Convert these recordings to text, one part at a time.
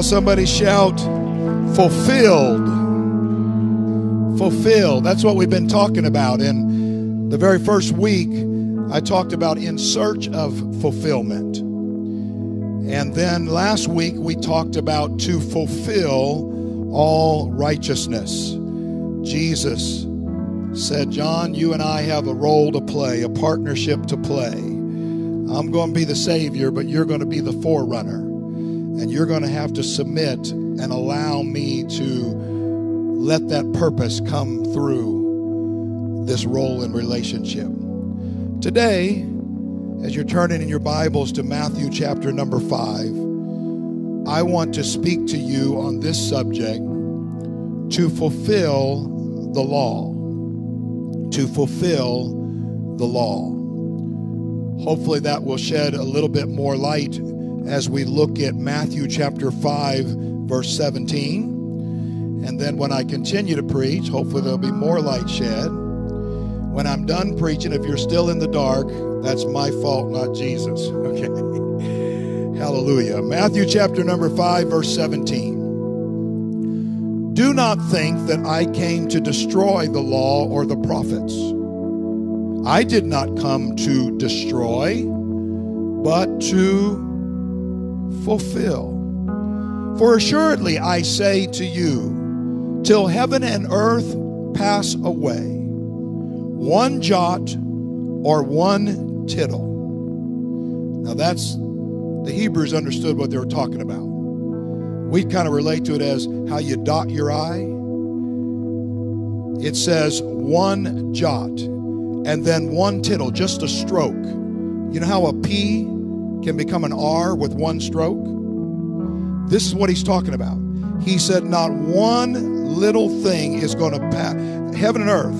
Oh, somebody shout, fulfilled. Fulfilled. That's what we've been talking about. In the very first week, I talked about in search of fulfillment. And then last week, we talked about to fulfill all righteousness. Jesus said, John, you and I have a role to play, a partnership to play. I'm going to be the Savior, but you're going to be the forerunner. And you're going to have to submit and allow me to let that purpose come through this role and relationship. Today, as you're turning in your Bibles to Matthew chapter number 5, I want to speak to you on this subject, to fulfill the law. To fulfill the law. Hopefully that will shed a little bit more light as we look at Matthew chapter 5, verse 17. And then when I continue to preach, hopefully there'll be more light shed. When I'm done preaching, if you're still in the dark, that's my fault, not Jesus. Okay. Hallelujah. Matthew chapter number 5, verse 17. Do not think that I came to destroy the law or the prophets. I did not come to destroy, but to fulfill. For assuredly I say to you, till heaven and earth pass away, one jot or one tittle. Now that's, the Hebrews understood what they were talking about. We kind of relate to it as how you dot your I. It says one jot and then one tittle, just a stroke. You know how a P can become an R with one stroke? This is what he's talking about. He said not one little thing is going to pass, heaven and earth,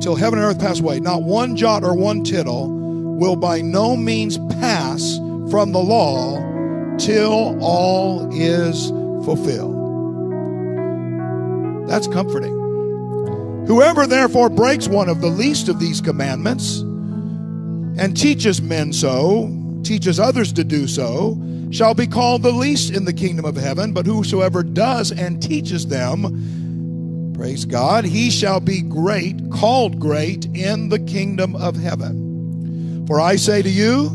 till heaven and earth pass away, not one jot or one tittle will by no means pass from the law till all is fulfilled. That's comforting. Whoever therefore breaks one of the least of these commandments and teaches men so, teaches others to do so, shall be called the least in the kingdom of heaven, but whosoever does and teaches them, praise God, he shall be great, called great in the kingdom of heaven. For I say to you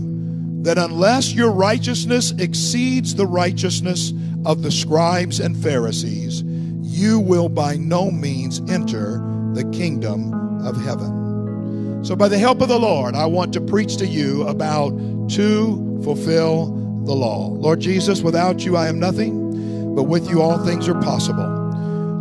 that unless your righteousness exceeds the righteousness of the scribes and Pharisees, you will by no means enter the kingdom of heaven. So by the help of the Lord, I want to preach to you about to fulfill the law. Lord Jesus, without you I am nothing, but with you all things are possible.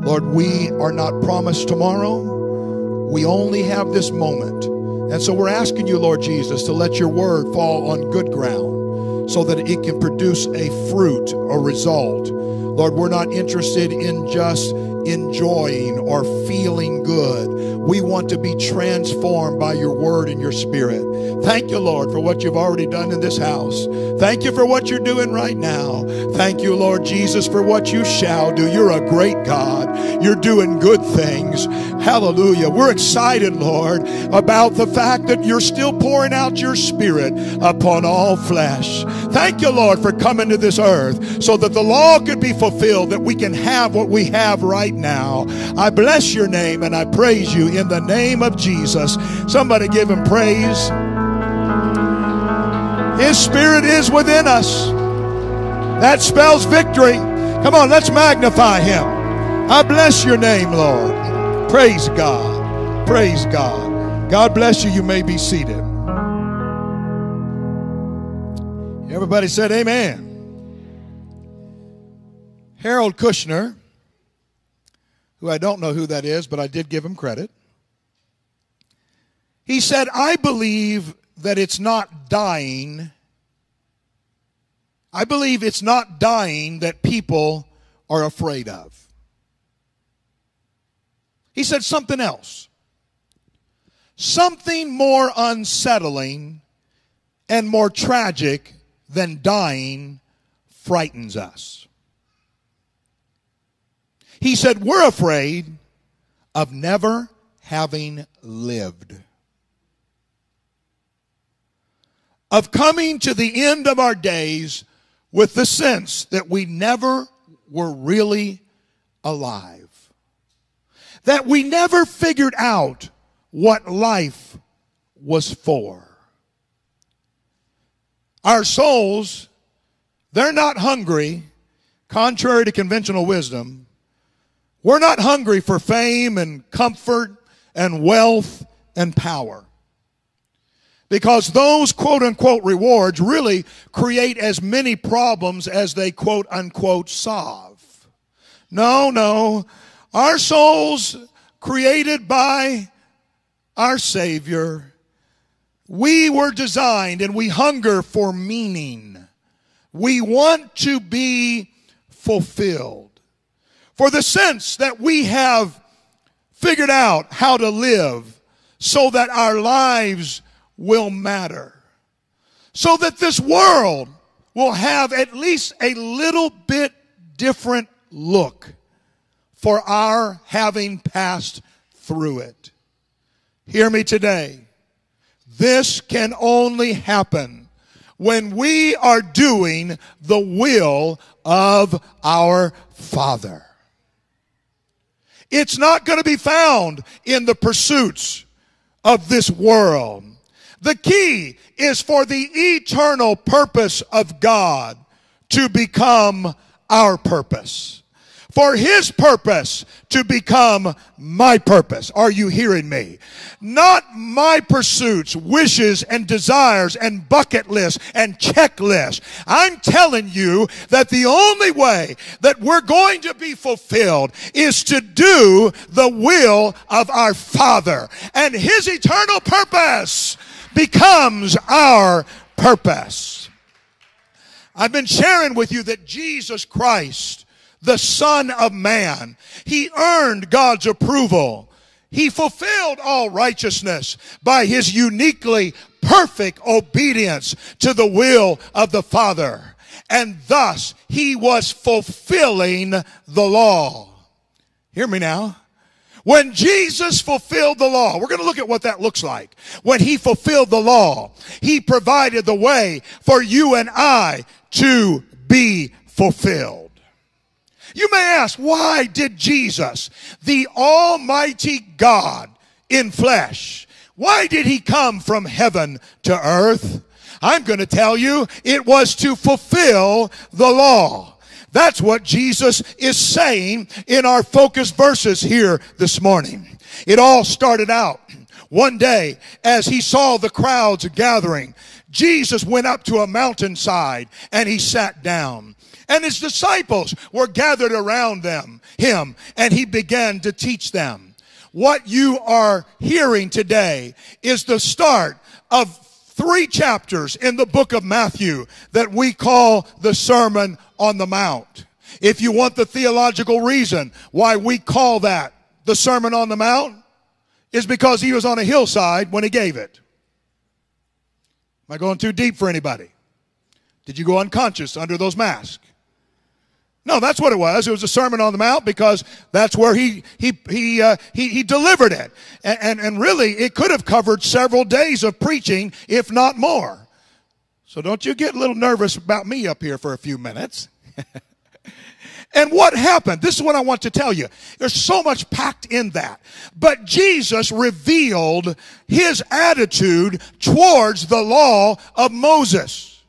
Lord, we are not promised tomorrow. We only have this moment. And so we're asking you, Lord Jesus, to let your word fall on good ground so that it can produce a fruit or result. Lord, we're not interested in just enjoying or feeling good. We want to be transformed by your word and your spirit. Thank you, Lord, for what you've already done in this house. Thank you for what you're doing right now. Thank you, Lord Jesus, for what you shall do. You're a great God. You're doing good things. Hallelujah. We're excited, Lord, about the fact that you're still pouring out your spirit upon all flesh. Thank you, Lord, for coming to this earth so that the law could be fulfilled, that we can have what we have right now. I bless your name and I praise you in the name of Jesus. Somebody give him praise. His spirit is within us. That spells victory. Come on, let's magnify him. I bless your name, Lord. Praise God. Praise God. God bless you. You may be seated. Everybody said amen. Harold Kushner, who I don't know who that is, but I did give him credit. He said, I believe that it's not dying. I believe it's not dying that people are afraid of. He said something else. Something more unsettling and more tragic than dying frightens us. He said, we're afraid of never having lived, of coming to the end of our days with the sense that we never were really alive. That we never figured out what life was for. Our souls, they're not hungry, contrary to conventional wisdom. We're not hungry for fame and comfort and wealth and power. Because those quote-unquote rewards really create as many problems as they quote-unquote solve. No. Our souls, created by our Savior, we were designed and we hunger for meaning. We want to be fulfilled. For the sense that we have figured out how to live so that our lives will matter, so that this world will have at least a little bit different look for our having passed through it. Hear me today. This can only happen when we are doing the will of our Father. It's not going to be found in the pursuits of this world. The key is for the eternal purpose of God to become our purpose. For His purpose to become my purpose. Are you hearing me? Not my pursuits, wishes, and desires, and bucket lists, and checklists. I'm telling you that the only way that we're going to be fulfilled is to do the will of our Father. And His eternal purpose becomes our purpose. I've been sharing with you that Jesus Christ, the Son of Man, He earned God's approval. He fulfilled all righteousness by His uniquely perfect obedience to the will of the Father. And thus, He was fulfilling the law. Hear me now. When Jesus fulfilled the law, we're going to look at what that looks like. When He fulfilled the law, He provided the way for you and I to be fulfilled. You may ask, why did Jesus, the Almighty God in flesh, why did He come from heaven to earth? I'm going to tell you, it was to fulfill the law. That's what Jesus is saying in our focus verses here this morning. It all started out one day as He saw the crowds gathering. Jesus went up to a mountainside and He sat down. And His disciples were gathered around Him, and He began to teach them. What you are hearing today is the start of 3 chapters in the book of Matthew that we call the Sermon on the Mount. If you want the theological reason why we call that the Sermon on the Mount, is because He was on a hillside when He gave it. Am I going too deep for anybody? Did you go unconscious under those masks? No, that's what it was. It was a Sermon on the Mount because that's where he delivered it. And really, it could have covered several days of preaching, if not more. So don't you get a little nervous about me up here for a few minutes. And what happened? This is what I want to tell you. There's so much packed in that. But Jesus revealed His attitude towards the law of Moses.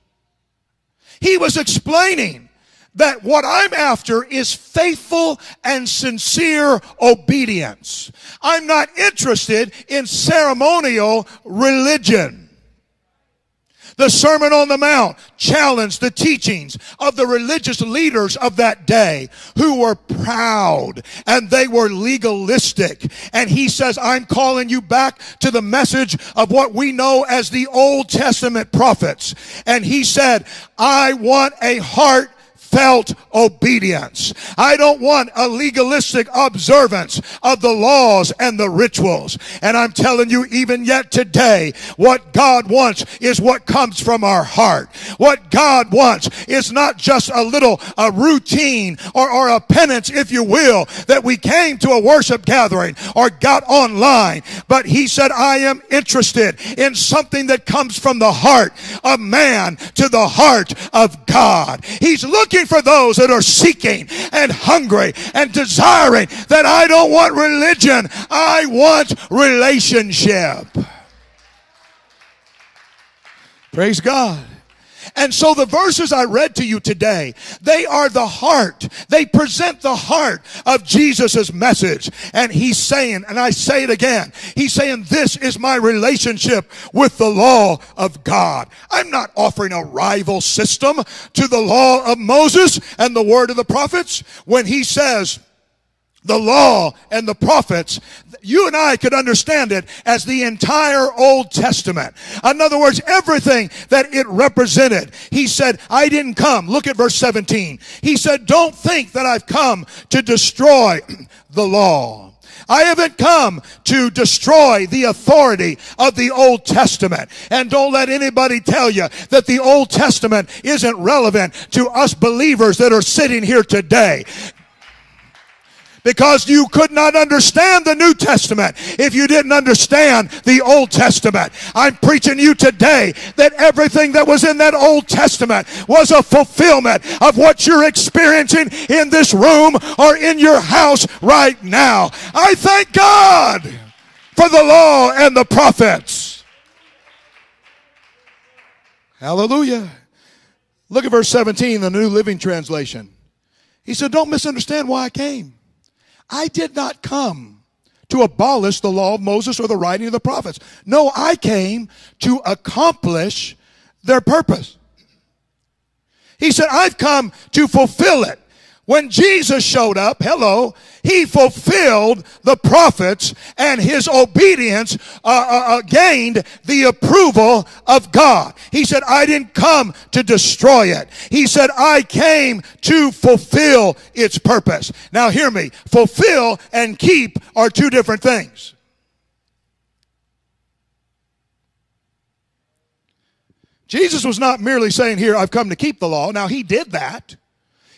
He was explaining that what I'm after is faithful and sincere obedience. I'm not interested in ceremonial religion. The Sermon on the Mount challenged the teachings of the religious leaders of that day who were proud and they were legalistic. And He says, I'm calling you back to the message of what we know as the Old Testament prophets. And He said, I want a heart felt obedience. I don't want a legalistic observance of the laws and the rituals. And I'm telling you, even yet today, what God wants is what comes from our heart. What God wants is not just a routine or a penance, if you will, that we came to a worship gathering or got online. But he said, I am interested in something that comes from the heart of man to the heart of God. He's looking for those that are seeking and hungry and desiring that I don't want religion. I want relationship. Praise God. And so the verses I read to you today, they are the heart. They present the heart of Jesus's message. And he's saying, and I say it again, he's saying, this is my relationship with the law of God. I'm not offering a rival system to the law of Moses and the word of the prophets. When he says the law and the prophets, you and I could understand it as the entire Old Testament. In other words, everything that it represented. He said, I didn't come. Look at verse 17. He said, don't think that I've come to destroy the law. I haven't come to destroy the authority of the Old Testament. And don't let anybody tell you that the Old Testament isn't relevant to us believers that are sitting here today. Because you could not understand the New Testament if you didn't understand the Old Testament. I'm preaching you today that everything that was in that Old Testament was a fulfillment of what you're experiencing in this room or in your house right now. I thank God for the law and the prophets. Hallelujah. Look at verse 17, the New Living Translation. He said, don't misunderstand why I came. I did not come to abolish the law of Moses or the writing of the prophets. No, I came to accomplish their purpose. He said, I've come to fulfill it. When Jesus showed up, hello, he fulfilled the prophets, and his obedience gained the approval of God. He said, I didn't come to destroy it. He said, I came to fulfill its purpose. Now hear me, fulfill and keep are two different things. Jesus was not merely saying here, I've come to keep the law. Now he did that.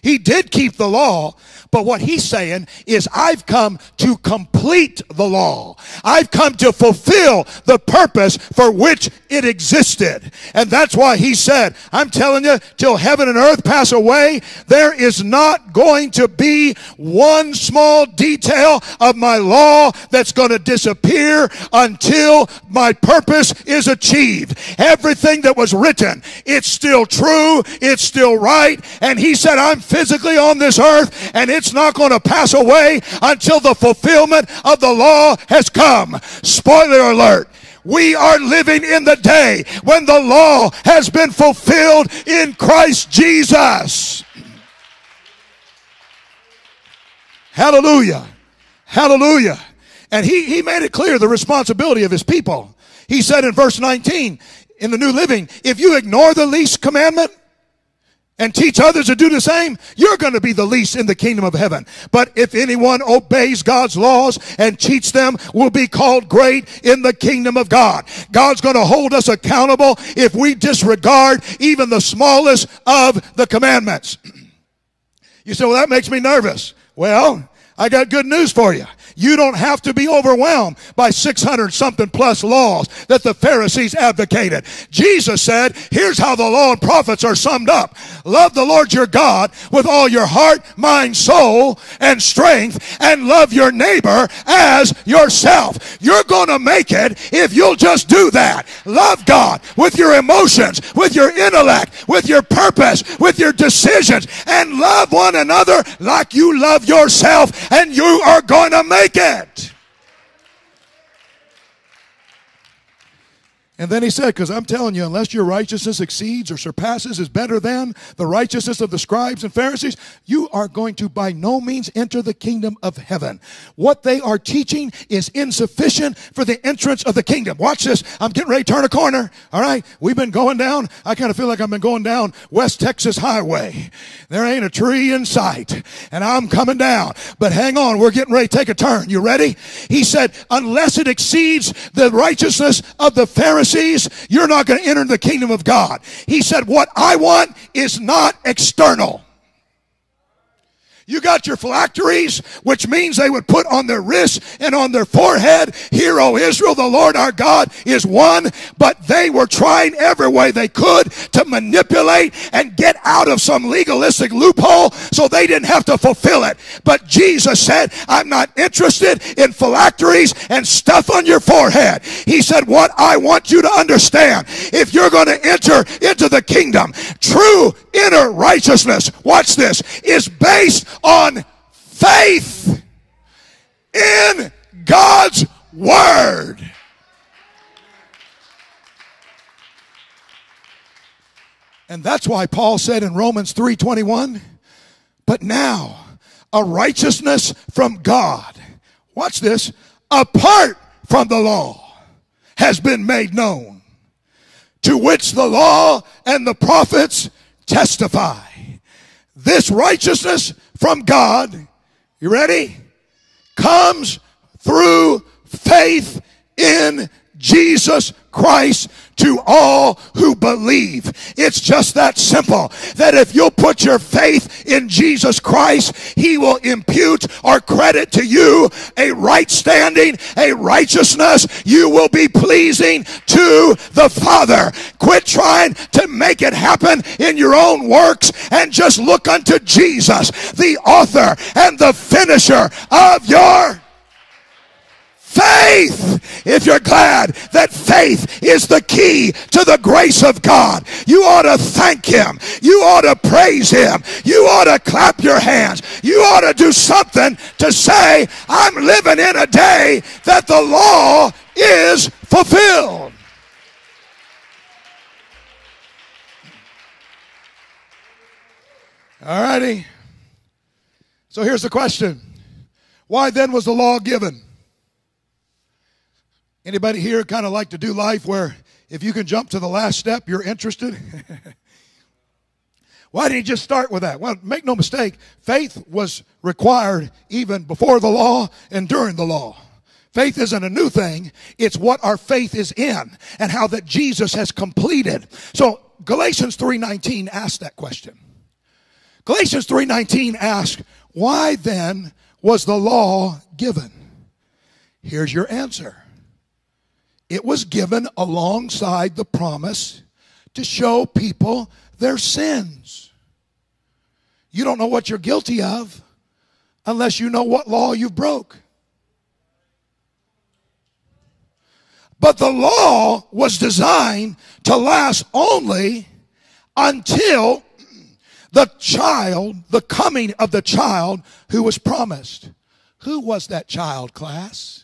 He did keep the law, but what he's saying is, I've come to complete the law. I've come to fulfill the purpose for which it existed. And that's why he said, I'm telling you, till heaven and earth pass away, there is not going to be one small detail of my law that's going to disappear until my purpose is achieved. Everything that was written, it's still true, it's still right. And he said, I'm physically on this earth, and it's not going to pass away until the fulfillment of the law has come. Spoiler alert. We are living in the day when the law has been fulfilled in Christ Jesus. Hallelujah. Hallelujah. And he made it clear the responsibility of his people. He said in verse 19 in the New Living, if you ignore the least commandment and teach others to do the same, you're going to be the least in the kingdom of heaven. But if anyone obeys God's laws and teaches them, will be called great in the kingdom of God. God's going to hold us accountable if we disregard even the smallest of the commandments. You say, well, that makes me nervous. Well, I got good news for you. You don't have to be overwhelmed by 600-something plus laws that the Pharisees advocated. Jesus said, here's how the law and prophets are summed up. Love the Lord your God with all your heart, mind, soul, and strength, and love your neighbor as yourself. You're going to make it if you'll just do that. Love God with your emotions, with your intellect, with your purpose, with your decisions, and love one another like you love yourself, and you are going to make it. And then he said, because I'm telling you, unless your righteousness exceeds or surpasses, is better than the righteousness of the scribes and Pharisees, you are going to by no means enter the kingdom of heaven. What they are teaching is insufficient for the entrance of the kingdom. Watch this. I'm getting ready to turn a corner. All right. We've been going down. I kind of feel like I've been going down West Texas Highway. There ain't a tree in sight. And I'm coming down. But hang on. We're getting ready to take a turn. You ready? He said, unless it exceeds the righteousness of the Pharisees, you're not going to enter the kingdom of God. He said, what I want is not external. You got your phylacteries, which means they would put on their wrists and on their forehead, Hear, O Israel, the Lord our God is one. But they were trying every way they could to manipulate and get out of some legalistic loophole so they didn't have to fulfill it. But Jesus said, I'm not interested in phylacteries and stuff on your forehead. He said, what I want you to understand, if you're going to enter into the kingdom, true inner righteousness, watch this, is based on faith in God's word. And that's why Paul said in Romans 3:21, but now a righteousness from God, watch this, apart from the law has been made known, to which the law and the prophets testify. This righteousness from God, you ready, comes through faith in Jesus Christ to all who believe. It's just that simple, that if you'll put your faith in Jesus Christ, he will impute or credit to you a right standing, a righteousness. You will be pleasing to the Father. Quit trying to make it happen in your own works and just look unto Jesus, the author and the finisher of your faith. If you're glad that faith is the key to the grace of God, you ought to thank him. You ought to praise him. You ought to clap your hands. You ought to do something to say, I'm living in a day that the law is fulfilled. All righty. So here's the question. Why then was the law given? Anybody here kind of like to do life where if you can jump to the last step, you're interested? Why didn't he just start with that? Well, make no mistake, faith was required even before the law and during the law. Faith isn't a new thing. It's what our faith is in and how that Jesus has completed. So Galatians 3:19 asks that question. Galatians 3:19 asks, why then was the law given? Here's your answer. It was given alongside the promise to show people their sins. You don't know what you're guilty of unless you know what law you broke. But the law was designed to last only until the child, the coming of the child who was promised. Who was that child, class?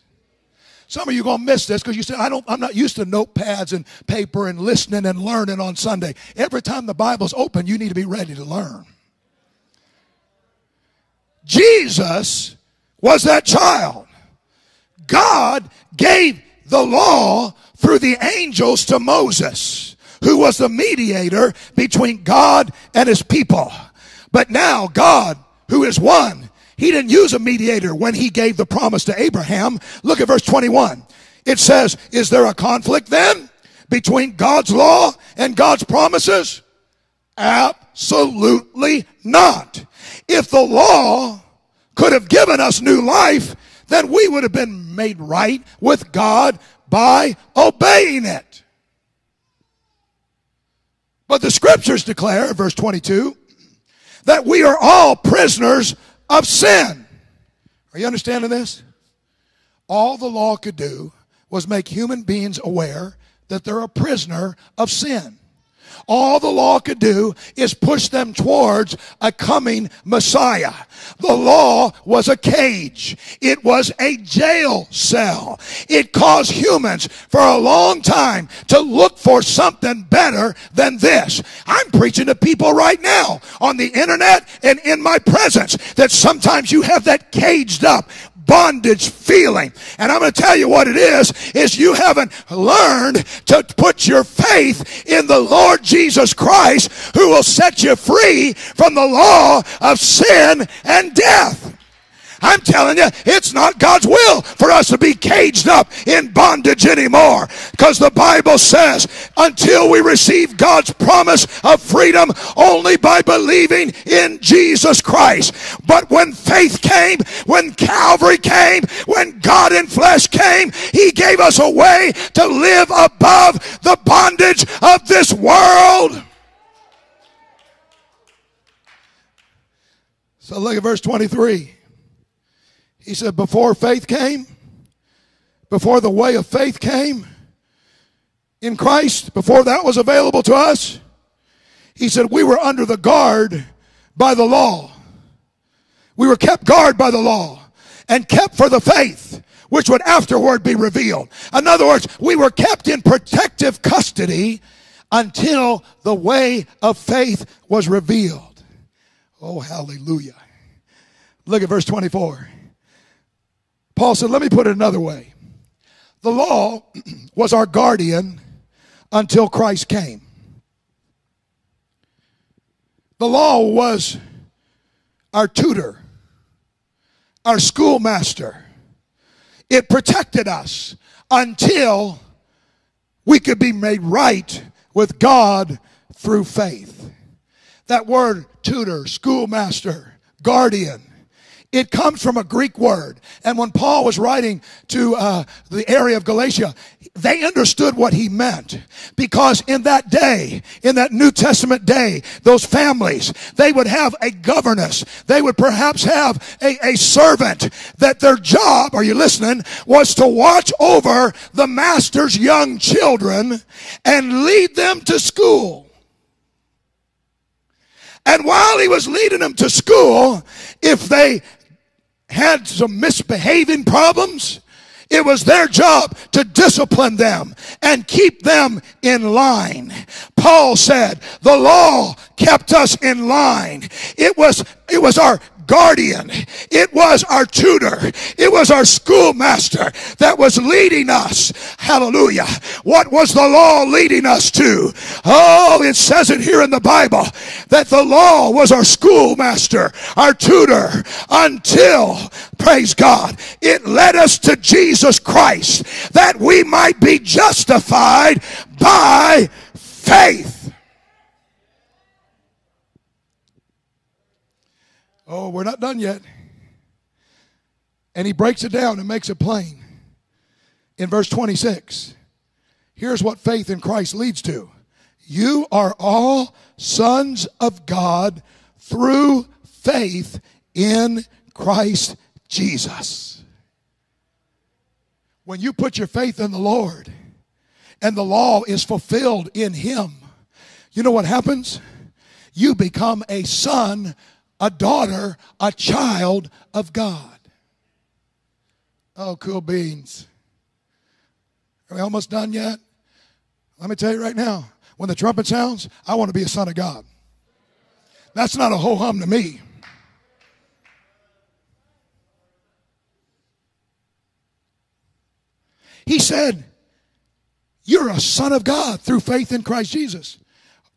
Some of you are going to miss this because you said, I'm not used to notepads and paper and listening and learning on Sunday. Every time the Bible's open, you need to be ready to learn. Jesus was that child. God gave the law through the angels to Moses, who was the mediator between God and his people. But now God, who is one, he didn't use a mediator when he gave the promise to Abraham. Look at verse 21. It says, is there a conflict then between God's law and God's promises? Absolutely not. If the law could have given us new life, then we would have been made right with God by obeying it. But the scriptures declare, verse 22, that we are all prisoners of sin. Are you understanding this? All the law could do was make human beings aware that they're a prisoner of sin. All the law could do is push them towards a coming Messiah. The law was a cage. It was a jail cell. It caused humans for a long time to look for something better than this. I'm preaching to people right now on the internet and in my presence that sometimes you have that caged up bondage feeling. And I'm going to tell you what it is you haven't learned to put your faith in the Lord Jesus Christ, who will set you free from the law of sin and death. I'm telling you, it's not God's will for us to be caged up in bondage anymore, because the Bible says until we receive God's promise of freedom only by believing in Jesus Christ. But when faith came, when Calvary came, when God in flesh came, he gave us a way to live above the bondage of this world. So look at verse 23. He said, before faith came, before the way of faith came in Christ, before that was available to us, he said, we were under the guard by the law. We were kept guard by the law and kept for the faith, which would afterward be revealed. In other words, we were kept in protective custody until the way of faith was revealed. Oh, hallelujah. Look at verse 24. Paul said, let me put it another way. The law was our guardian until Christ came. The law was our tutor, our schoolmaster. It protected us until we could be made right with God through faith. That word tutor, schoolmaster, guardian, it comes from a Greek word. And when Paul was writing to the area of Galatia, they understood what he meant. Because in that day, in that New Testament day, those families, they would have a governess. They would perhaps have a servant that their job, are you listening, was to watch over the master's young children and lead them to school. And while he was leading them to school, if they had some misbehaving problems, it was their job to discipline them and keep them in line. Paul said the law kept us in line. It was our guardian. It was our tutor. It was our schoolmaster that was leading us. Hallelujah. What was the law leading us to? Oh, it says it here in the Bible that the law was our schoolmaster, our tutor, until, praise God, it led us to Jesus Christ, that we might be justified by faith. Oh, we're not done yet. And he breaks it down and makes it plain. In verse 26, here's what faith in Christ leads to. You are all sons of God through faith in Christ Jesus. When you put your faith in the Lord and the law is fulfilled in him, you know what happens? You become a son of God, a daughter, a child of God. Oh, cool beans. Are we almost done yet? Let me tell you right now, when the trumpet sounds, I want to be a son of God. That's not a ho-hum to me. He said, you're a son of God through faith in Christ Jesus.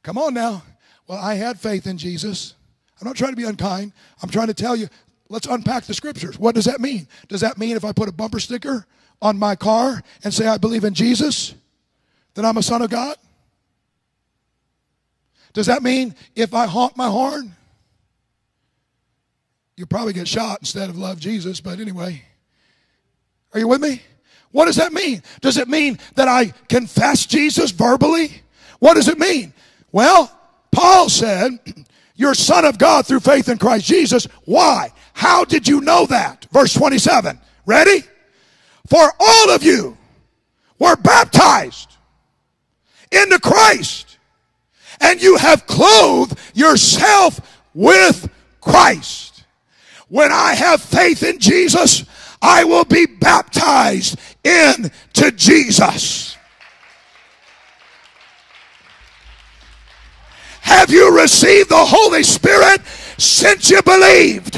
Come on now. Well, I had faith in Jesus. I'm not trying to be unkind. I'm trying to tell you, let's unpack the scriptures. What does that mean? Does that mean if I put a bumper sticker on my car and say I believe in Jesus, then I'm a son of God? Does that mean if I honk my horn? You'll probably get shot instead of love Jesus, but anyway. Are you with me? What does that mean? Does it mean that I confess Jesus verbally? What does it mean? Well, Paul said, you're son of God through faith in Christ Jesus. Why? How did you know that? Verse 27. Ready? For all of you were baptized into Christ, and you have clothed yourself with Christ. When I have faith in Jesus, I will be baptized into Jesus. Have you received the Holy Spirit since you believed?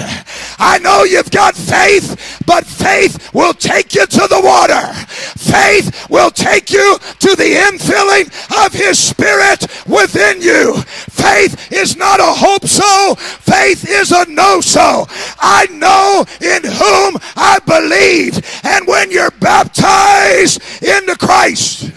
I know you've got faith, but faith will take you to the water. Faith will take you to the infilling of His Spirit within you. Faith is not a hope so. Faith is a no so. I know in whom I believe. And when you're baptized into Christ,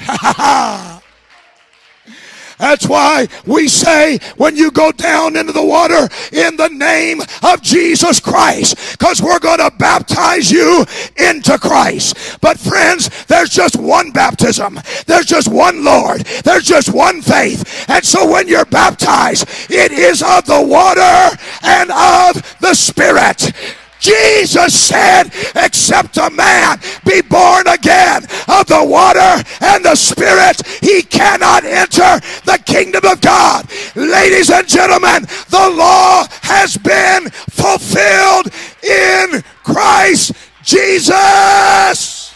that's why we say when you go down into the water in the name of Jesus Christ, because we're going to baptize you into Christ. But friends, there's just one baptism. There's just one Lord. There's just one faith. And so when you're baptized, it is of the water and of the Spirit. Jesus said, except a man be born again of the water and the Spirit, he cannot enter the kingdom of God. Ladies and gentlemen, the law has been fulfilled in Christ Jesus.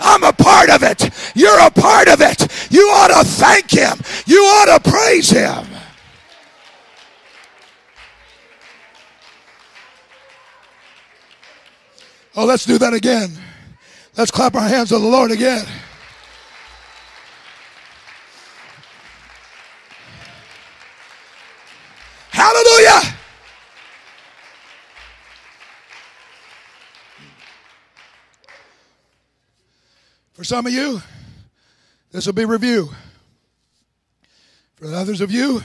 I'm a part of it. You're a part of it. You ought to thank him. You ought to praise him. Oh, let's do that again. Let's clap our hands to the Lord again. Hallelujah! For some of you, this will be review. For the others of you,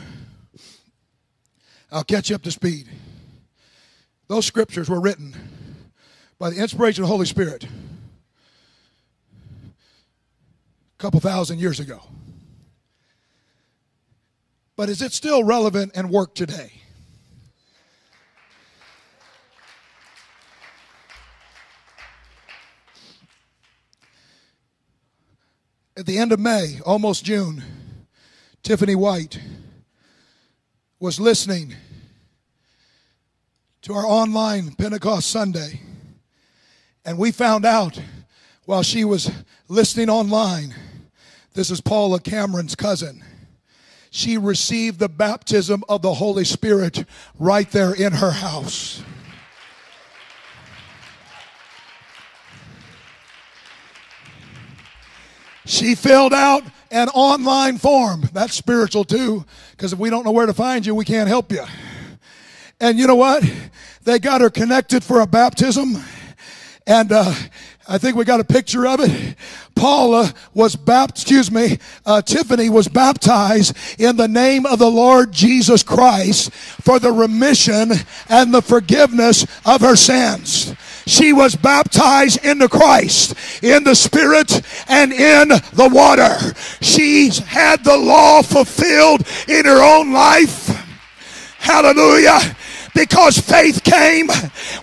I'll catch you up to speed. Those scriptures were written by the inspiration of the Holy Spirit a couple thousand years ago. But is it still relevant and work today? At the end of May, almost June, Tiffany White was listening to our online Pentecost Sunday. And we found out while she was listening online, this is Paula Cameron's cousin. She received the baptism of the Holy Spirit right there in her house. She filled out an online form. That's spiritual too, because if we don't know where to find you, we can't help you. And you know what? They got her connected for a baptism. And I think we got a picture of it. Tiffany was baptized in the name of the Lord Jesus Christ for the remission and the forgiveness of her sins. She was baptized into Christ, in the Spirit and in the water. She's had the law fulfilled in her own life. Hallelujah. Because faith came,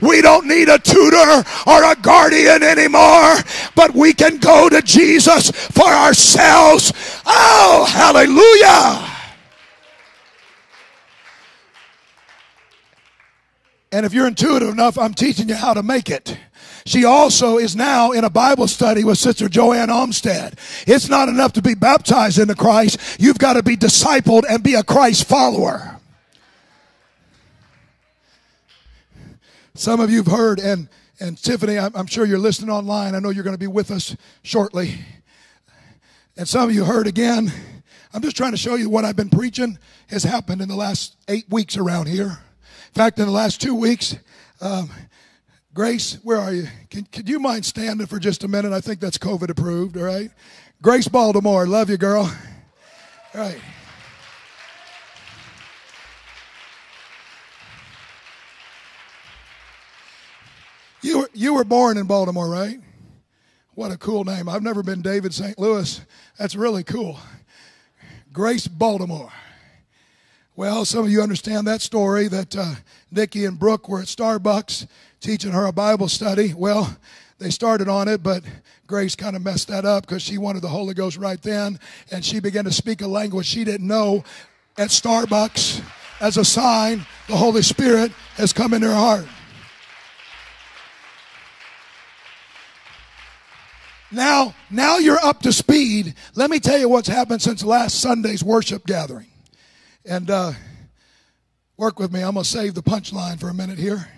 we don't need a tutor or a guardian anymore, but we can go to Jesus for ourselves. Oh, hallelujah! And if you're intuitive enough, I'm teaching you how to make it. She also is now in a Bible study with Sister Joanne Olmstead. It's not enough to be baptized into Christ. You've got to be discipled and be a Christ follower. Some of you have heard, and Tiffany, I'm sure you're listening online. I know you're going to be with us shortly. And some of you heard again. I'm just trying to show you what I've been preaching has happened in the last 8 weeks around here. In fact, in the last 2 weeks, Grace, where are you? Could you mind standing for just a minute? I think that's COVID approved, all right? Grace Baltimore, love you, girl. All right. You were born in Baltimore, right? What a cool name. I've never been David St. Louis. That's really cool. Grace Baltimore. Well, some of you understand that story that Nikki and Brooke were at Starbucks teaching her a Bible study. Well, they started on it, but Grace kind of messed that up because she wanted the Holy Ghost right then, and she began to speak a language she didn't know. at Starbucks as a sign the Holy Spirit has come in their heart. Now you're up to speed. Let me tell you what's happened since last Sunday's worship gathering. And work with me. I'm going to save the punchline for a minute here.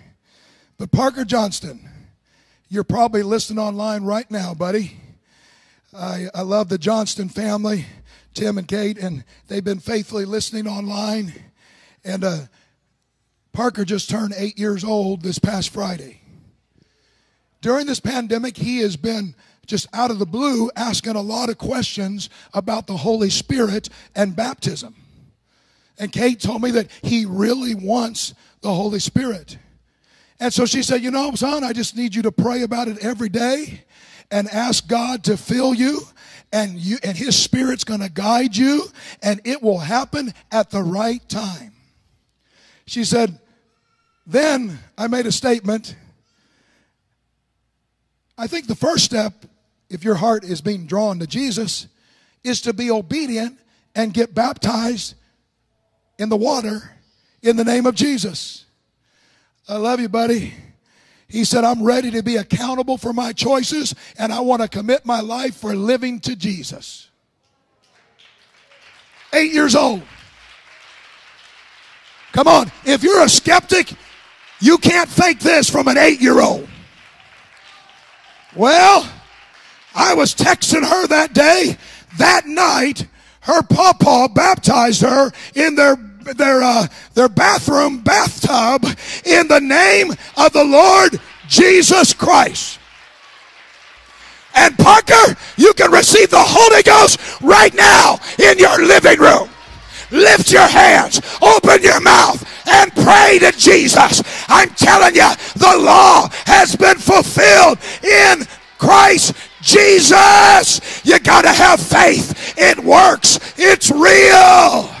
But Parker Johnston, you're probably listening online right now, buddy. I love the Johnston family, Tim and Kate, and they've been faithfully listening online. And Parker just turned 8 years old this past Friday. During this pandemic, he has been just out of the blue asking a lot of questions about the Holy Spirit and baptism. And Kate told me that he really wants the Holy Spirit. And so she said, you know, son, I just need you to pray about it every day and ask God to fill you, and his Spirit's going to guide you, and it will happen at the right time. She said, then I made a statement. I think the first step, if your heart is being drawn to Jesus, is to be obedient and get baptized in the water in the name of Jesus. I love you, buddy. He said, I'm ready to be accountable for my choices, and I want to commit my life for living to Jesus. 8 years old. Come on. If you're a skeptic, you can't fake this from an 8-year-old. Well, I was texting her that day. That night, her papa baptized her in their bathroom bathtub in the name of the Lord Jesus Christ. And Parker, you can receive the Holy Ghost right now in your living room. Lift your hands, open your mouth, and pray to Jesus. I'm telling you, the law has been fulfilled in Christ Jesus. You got to have faith. It works. It's real.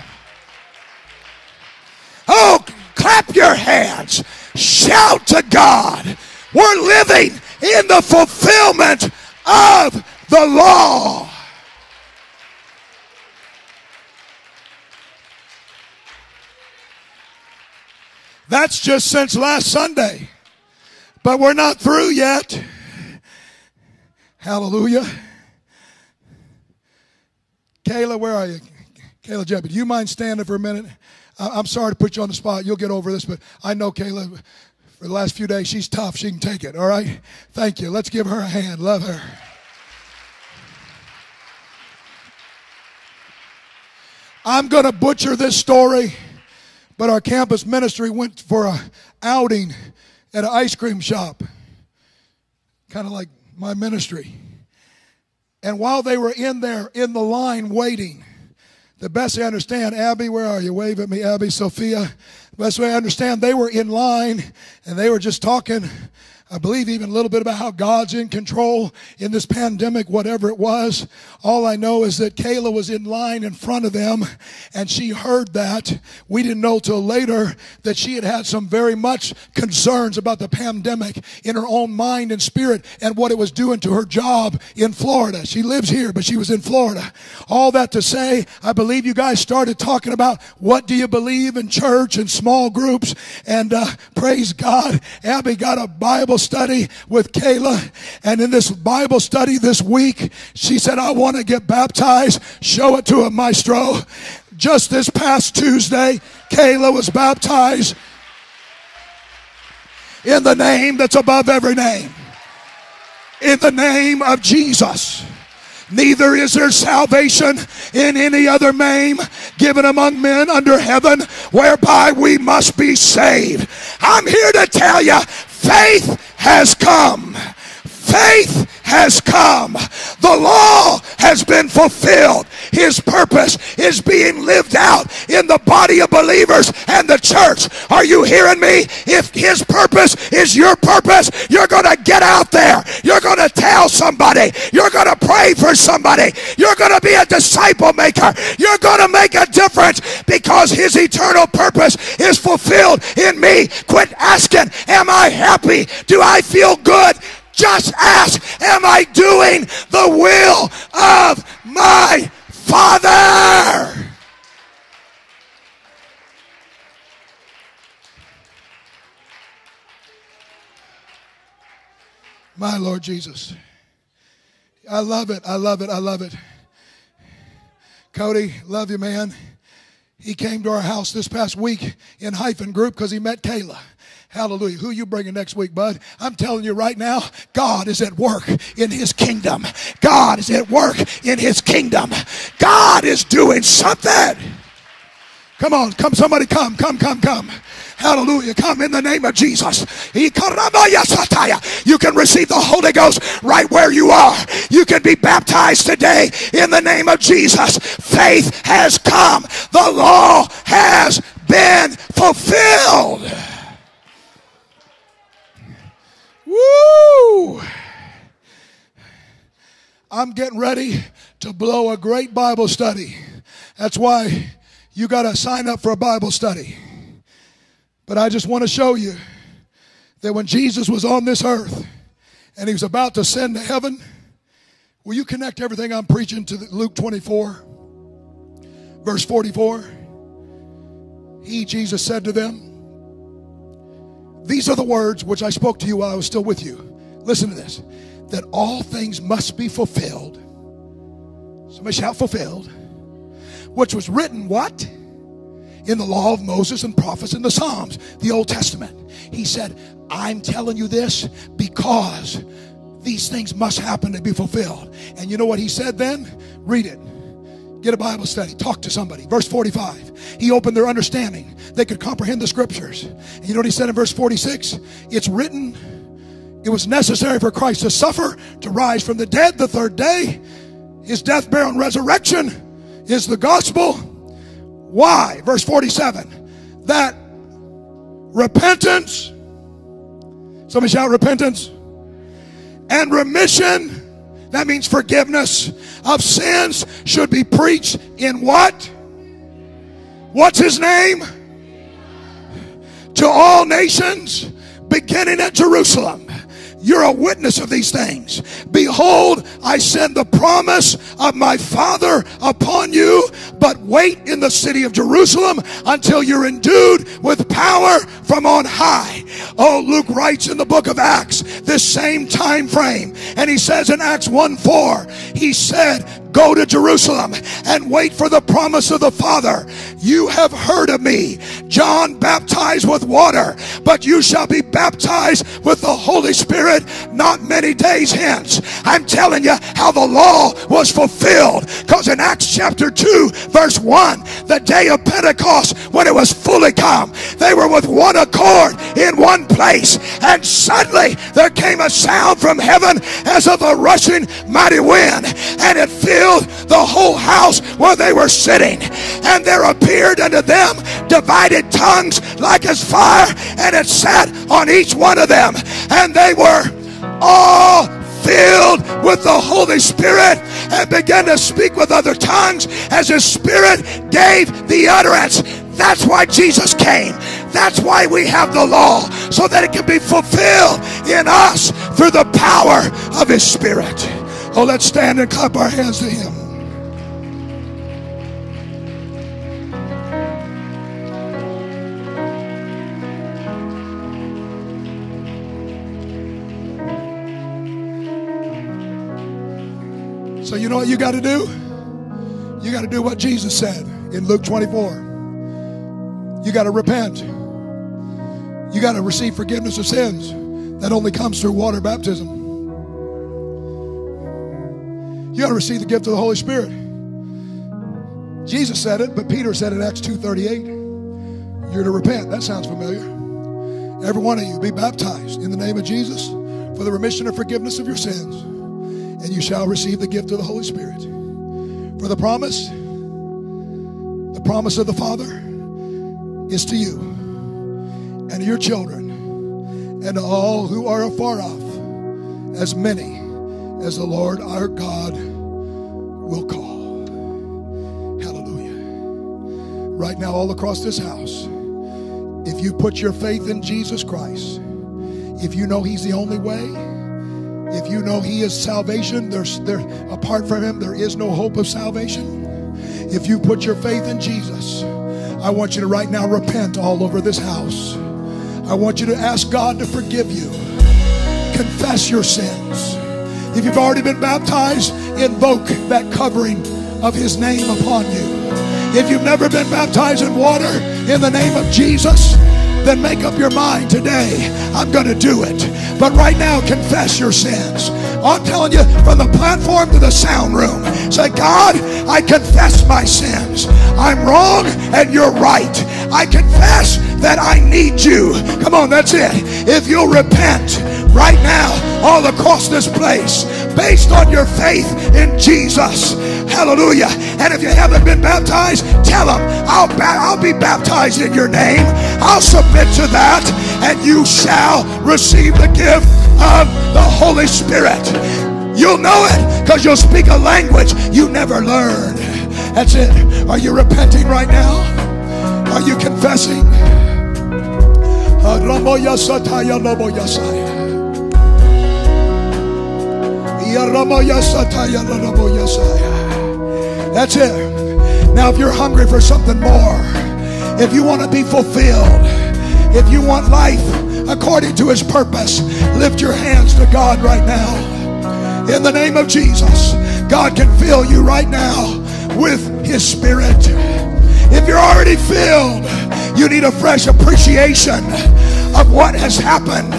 Oh, clap your hands. Shout to God. We're living in the fulfillment of the law. That's just since last Sunday. But we're not through yet. Hallelujah. Kayla, where are you? Kayla Jebby, do you mind standing for a minute? I'm sorry to put you on the spot. You'll get over this, but I know Kayla, for the last few days, she's tough. She can take it, all right? Thank you. Let's give her a hand. Love her. I'm going to butcher this story, but our campus ministry went for an outing at an ice cream shop, kind of like my ministry. And while they were in there, in the line waiting, the best I understand, Abby, where are you? Wave at me, Abby, Sophia. The best way I understand, they were in line, and they were just talking, I believe, even a little bit about how God's in control in this pandemic, whatever it was. All I know is that Kayla was in line in front of them, and she heard that. We didn't know till later that she had some very much concerns about the pandemic in her own mind and spirit and what it was doing to her job in Florida. She lives here, but she was in Florida. All that to say, I believe you guys started talking about what do you believe in church and small groups, and praise God, Abby got a Bible study with Kayla, and in this Bible study this week, she said, I want to get baptized. Show it to him, maestro. Just this past Tuesday, Kayla was baptized in the name that's above every name, in the name of Jesus. Neither is there salvation in any other name given among men under heaven, whereby we must be saved. I'm here to tell you, faith has come. Faith has come. The law has been fulfilled. His purpose is being lived out in the body of believers and the church. Are you hearing me? If his purpose is your purpose, you're going to get out there. You're going to tell somebody. You're going to pray for somebody. You're going to be a disciple maker. You're going to make a difference because his eternal purpose is fulfilled in me. Quit asking, am I happy? Do I feel good? Just ask, am I doing the will of my Father? My Lord Jesus. I love it. I love it. I love it. Cody, love you, man. He came to our house this past week in hyphen group because he met Kayla. Hallelujah. Who you bringing next week, bud? I'm telling you right now, God is at work in his kingdom. God is at work in his kingdom. God is doing something. Come on. Come, somebody come. Come, come, come. Hallelujah. Come in the name of Jesus. You can receive the Holy Ghost right where you are. You can be baptized today in the name of Jesus. Faith has come. The law has been fulfilled. Woo! I'm getting ready to blow a great Bible study. That's why you got to sign up for a Bible study. But I just want to show you that when Jesus was on this earth and he was about to ascend to heaven, will you connect everything I'm preaching to Luke 24, verse 44? He, Jesus, said to them, "These are the words which I spoke to you while I was still with you." Listen to this, that all things must be fulfilled. Somebody shout fulfilled. Which was written, what? In the law of Moses and prophets and the Psalms, the Old Testament. He said, I'm telling you this because these things must happen to be fulfilled. And you know what he said then? Read it. Get a Bible study. Talk to somebody. Verse 45. He opened their understanding. They could comprehend the scriptures. And you know what he said in verse 46? It's written, it was necessary for Christ to suffer, to rise from the dead the third day. His death, burial, and resurrection is the gospel. Why? Verse 47. That repentance, somebody shout repentance, and remission, that means forgiveness of sins, should be preached in what? What's his name? To all nations, beginning at Jerusalem. You're a witness of these things. Behold, I send the promise of my Father upon you, but wait in the city of Jerusalem until you're endued with power from on high. Oh, Luke writes in the book of Acts this same time frame, and he says in Acts 1:4, he said, "Go to Jerusalem and wait for the promise of the Father. You have heard of me. John baptized with water, but you shall be baptized with the Holy Spirit not many days hence." I'm telling you how the law was fulfilled, because in Acts chapter 2, verse 1, the day of Pentecost, when it was fully come, they were with one accord in one place, and suddenly there came a sound from heaven as of a rushing mighty wind, and it filled the whole house where they were sitting. And there appeared unto them divided tongues like as fire, and it sat on each one of them. And they were all filled with the Holy Spirit and began to speak with other tongues as his Spirit gave the utterance. That's why Jesus came. That's why we have the law, so that it can be fulfilled in us through the power of his Spirit. Oh, let's stand and clap our hands to him. So you know what you got to do? You got to do what Jesus said in Luke 24. You got to repent. You got to receive forgiveness of sins. That only comes through water baptism. You got to receive the gift of the Holy Spirit. Jesus said it, but Peter said it in Acts 2:38. You're to repent. That sounds familiar. Every one of you be baptized in the name of Jesus for the remission and forgiveness of your sins, and you shall receive the gift of the Holy Spirit. For the promise of the Father is to you and to your children and to all who are afar off, as many as the Lord our God will call. Hallelujah. Right now, all across this house, if you put your faith in Jesus Christ, if you know he's the only way, if you know he is salvation, apart from him, there is no hope of salvation. If you put your faith in Jesus, I want you to right now repent all over this house. I want you to ask God to forgive you. confess your sins. If you've already been baptized, invoke that covering of his name upon you. If you've never been baptized in water in the name of Jesus, then make up your mind today, I'm going to do it. But right now, confess your sins. I'm telling you, from the platform to the sound room, say, God, I confess my sins. I'm wrong and you're right. I confess that I need you. Come on, that's it. If you'll repent right now, all across this place, based on your faith in Jesus. Hallelujah. And if you haven't been baptized, tell them, I'll be baptized in your name. I'll submit to that, and you shall receive the gift of the Holy Spirit. You'll know it because you'll speak a language you never learned. That's it. Are you repenting right now? Are you confessing? That's it. Now, if you're hungry for something more, if you want to be fulfilled, if you want life according to his purpose, lift your hands to God right now. In the name of Jesus, God can fill you right now with his Spirit. If you're already filled, you need a fresh appreciation of what has happened.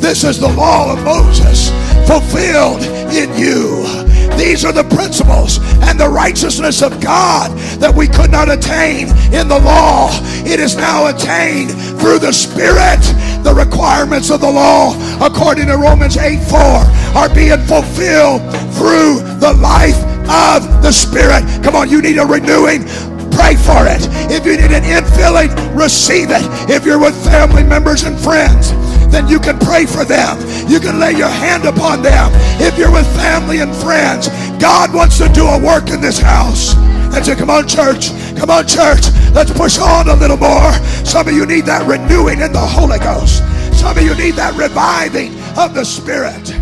This is the law of Moses fulfilled in you. These are the principles and the righteousness of God that we could not attain in the law. It is now attained through the Spirit. The requirements of the law, according to Romans 8:4, are being fulfilled through the life of the Spirit. Come on, you need a renewing. Pray for it. If you need an infilling, receive it. If you're with family members and friends, then you can pray for them. You can lay your hand upon them. If you're with family and friends, God wants to do a work in this house. That's it. Come on, church. Come on, church. Let's push on a little more. Some of you need that renewing in the Holy Ghost. Some of you need that reviving of the Spirit.